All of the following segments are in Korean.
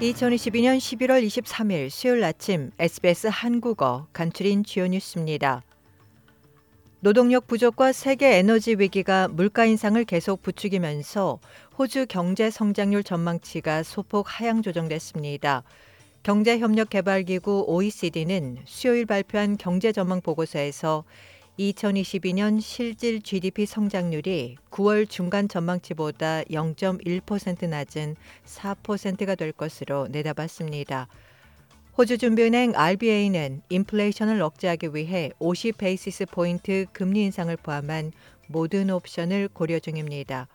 2022년 11월 23일 수요일 아침 SBS 한국어 간추린 주요 뉴스입니다. 노동력 부족과 세계 에너지 위기가 물가 인상을 계속 부추기면서 호주 경제 성장률 전망치가 소폭 하향 조정됐습니다. 경제협력개발기구 OECD는 수요일 발표한 경제 전망 보고서에서 2022년 실질 GDP 성장률이 9월 중간 전망치보다 0.1% 낮은 4%가 될 것으로 내다봤습니다. 호주준비은행 RBA는 인플레이션을 억제하기 위해 50베이시스 포인트 금리 인상을 포함한 모든 옵션을 고려 중입니다.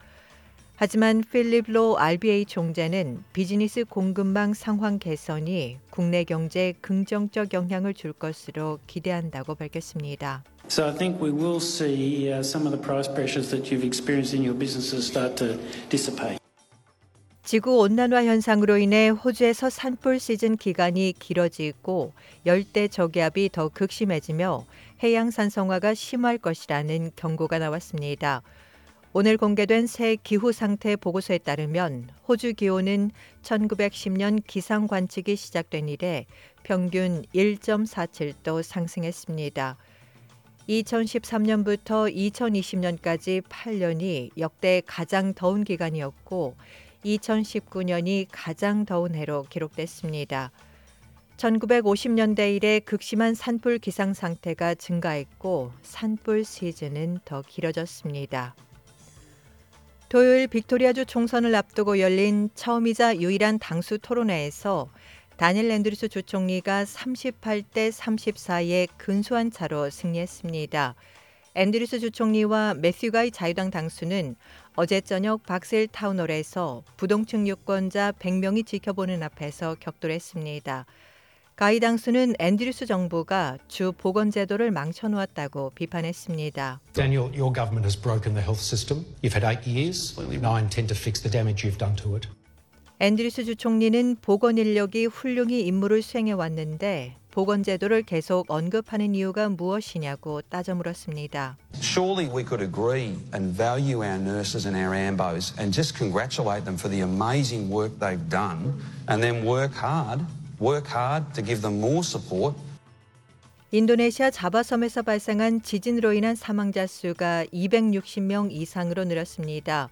하지만 필립 로우 RBA 총재는 비즈니스 공급망 상황 개선이 국내 경제에 긍정적 영향을 줄 것으로 기대한다고 밝혔습니다. So I think we will see some of the price pressures that you've experienced in your businesses start to dissipate. 지구 온난화 현상으로 인해 호주에서 산불 시즌 기간이 길어지고 열대 저기압이 더 극심해지며 해양 산성화가 심할 것이라는 경고가 나왔습니다. 오늘 공개된 새 기후 상태 보고서에 따르면 호주 기온은 1910년 기상 관측이 시작된 이래 평균 1.47도 상승했습니다. 2013년부터 2020년까지 8년이 역대 가장 더운 기간이었고 2019년이 가장 더운 해로 기록됐습니다. 1950년대 이래 극심한 산불 기상 상태가 증가했고 산불 시즌은 더 길어졌습니다. 토요일 빅토리아주 총선을 앞두고 열린 처음이자 유일한 당수 토론회에서 다니엘 앤드루스 주 총리가 38대 34의 근소한 차로 승리했습니다. 앤드루스 주 총리와 매튜 가이 자유당 당수는 어제 저녁 박셀 타운홀에서 부동층 유권자 100명이 지켜보는 앞에서 격돌했습니다. 가이 당수는 앤드루스 정부가 주 보건 제도를 망쳐놓았다고 비판했습니다. Daniel, your government has broken the health system. You've had 8 years. Now I intend to fix the damage you've done to it. 앤드루스 주 총리는 보건 인력이 훌륭히 임무를 수행해 왔는데 보건 제도를 계속 언급하는 이유가 무엇이냐고 따져 물었습니다. Surely we could agree and value our nurses and our ambos and just congratulate them for the amazing work they've done and then work hard to give them more support. 인도네시아 자바섬에서 발생한 지진으로 인한 사망자 수가 260명 이상으로 늘었습니다.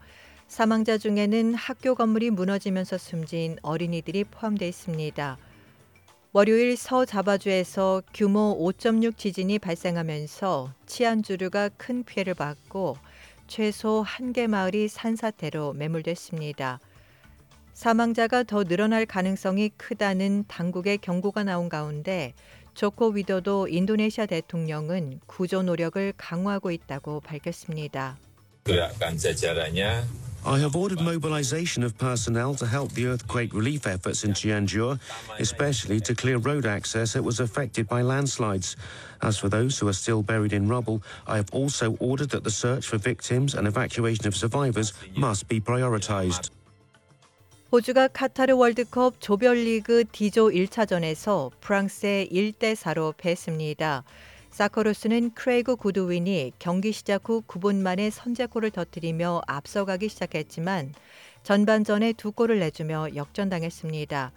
사망자 중에는 학교 건물이 무너지면서 숨진 어린이들이 포함되어 있습니다. 월요일 서자바주에서 규모 5.6 지진이 발생하면서 치안주류가 큰 피해를 받고 최소 1개 마을이 산사태로 매몰됐습니다. 사망자가 더 늘어날 가능성이 크다는 당국의 경고가 나온 가운데 조코 위도도 인도네시아 대통령은 구조 노력을 강화하고 있다고 밝혔습니다. I have ordered mobilization of personnel to help the earthquake relief efforts in Cianjur, especially to clear road access that was affected by landslides. As for those who are still buried in rubble, I have also ordered that the search for victims and evacuation of survivors must be prioritized. 호주가 카타르 월드컵 조별리그 D조 1차전에서 프랑스에 1대4로 패했습니다. 사커로스는 크레이그 구드윈이 경기 시작 후 9분 만에 선제골을 터뜨리며 앞서가기 시작했지만 전반전에 2골을 내주며 역전당했습니다.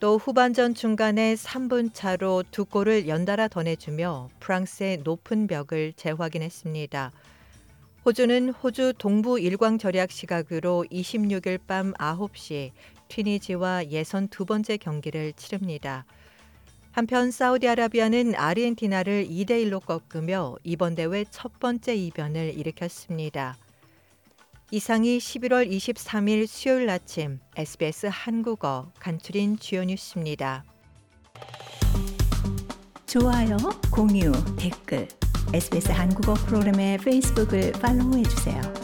또 후반전 중간에 3분 차로 2골을 연달아 더 내주며 프랑스의 높은 벽을 재확인했습니다. 호주는 호주 동부 일광 절약 시각으로 26일 밤 9시 튀니지와 예선 두 번째 경기를 치릅니다. 한편 사우디아라비아는 아르헨티나를 2대1로 꺾으며 이번 대회 첫 번째 이변을 일으켰습니다. 이상이 11월 23일 수요일 아침 SBS 한국어 간추린 주요 뉴스입니다. 좋아요, 공유, 댓글, SBS 한국어 프로그램의 페이스북을 팔로우해주세요.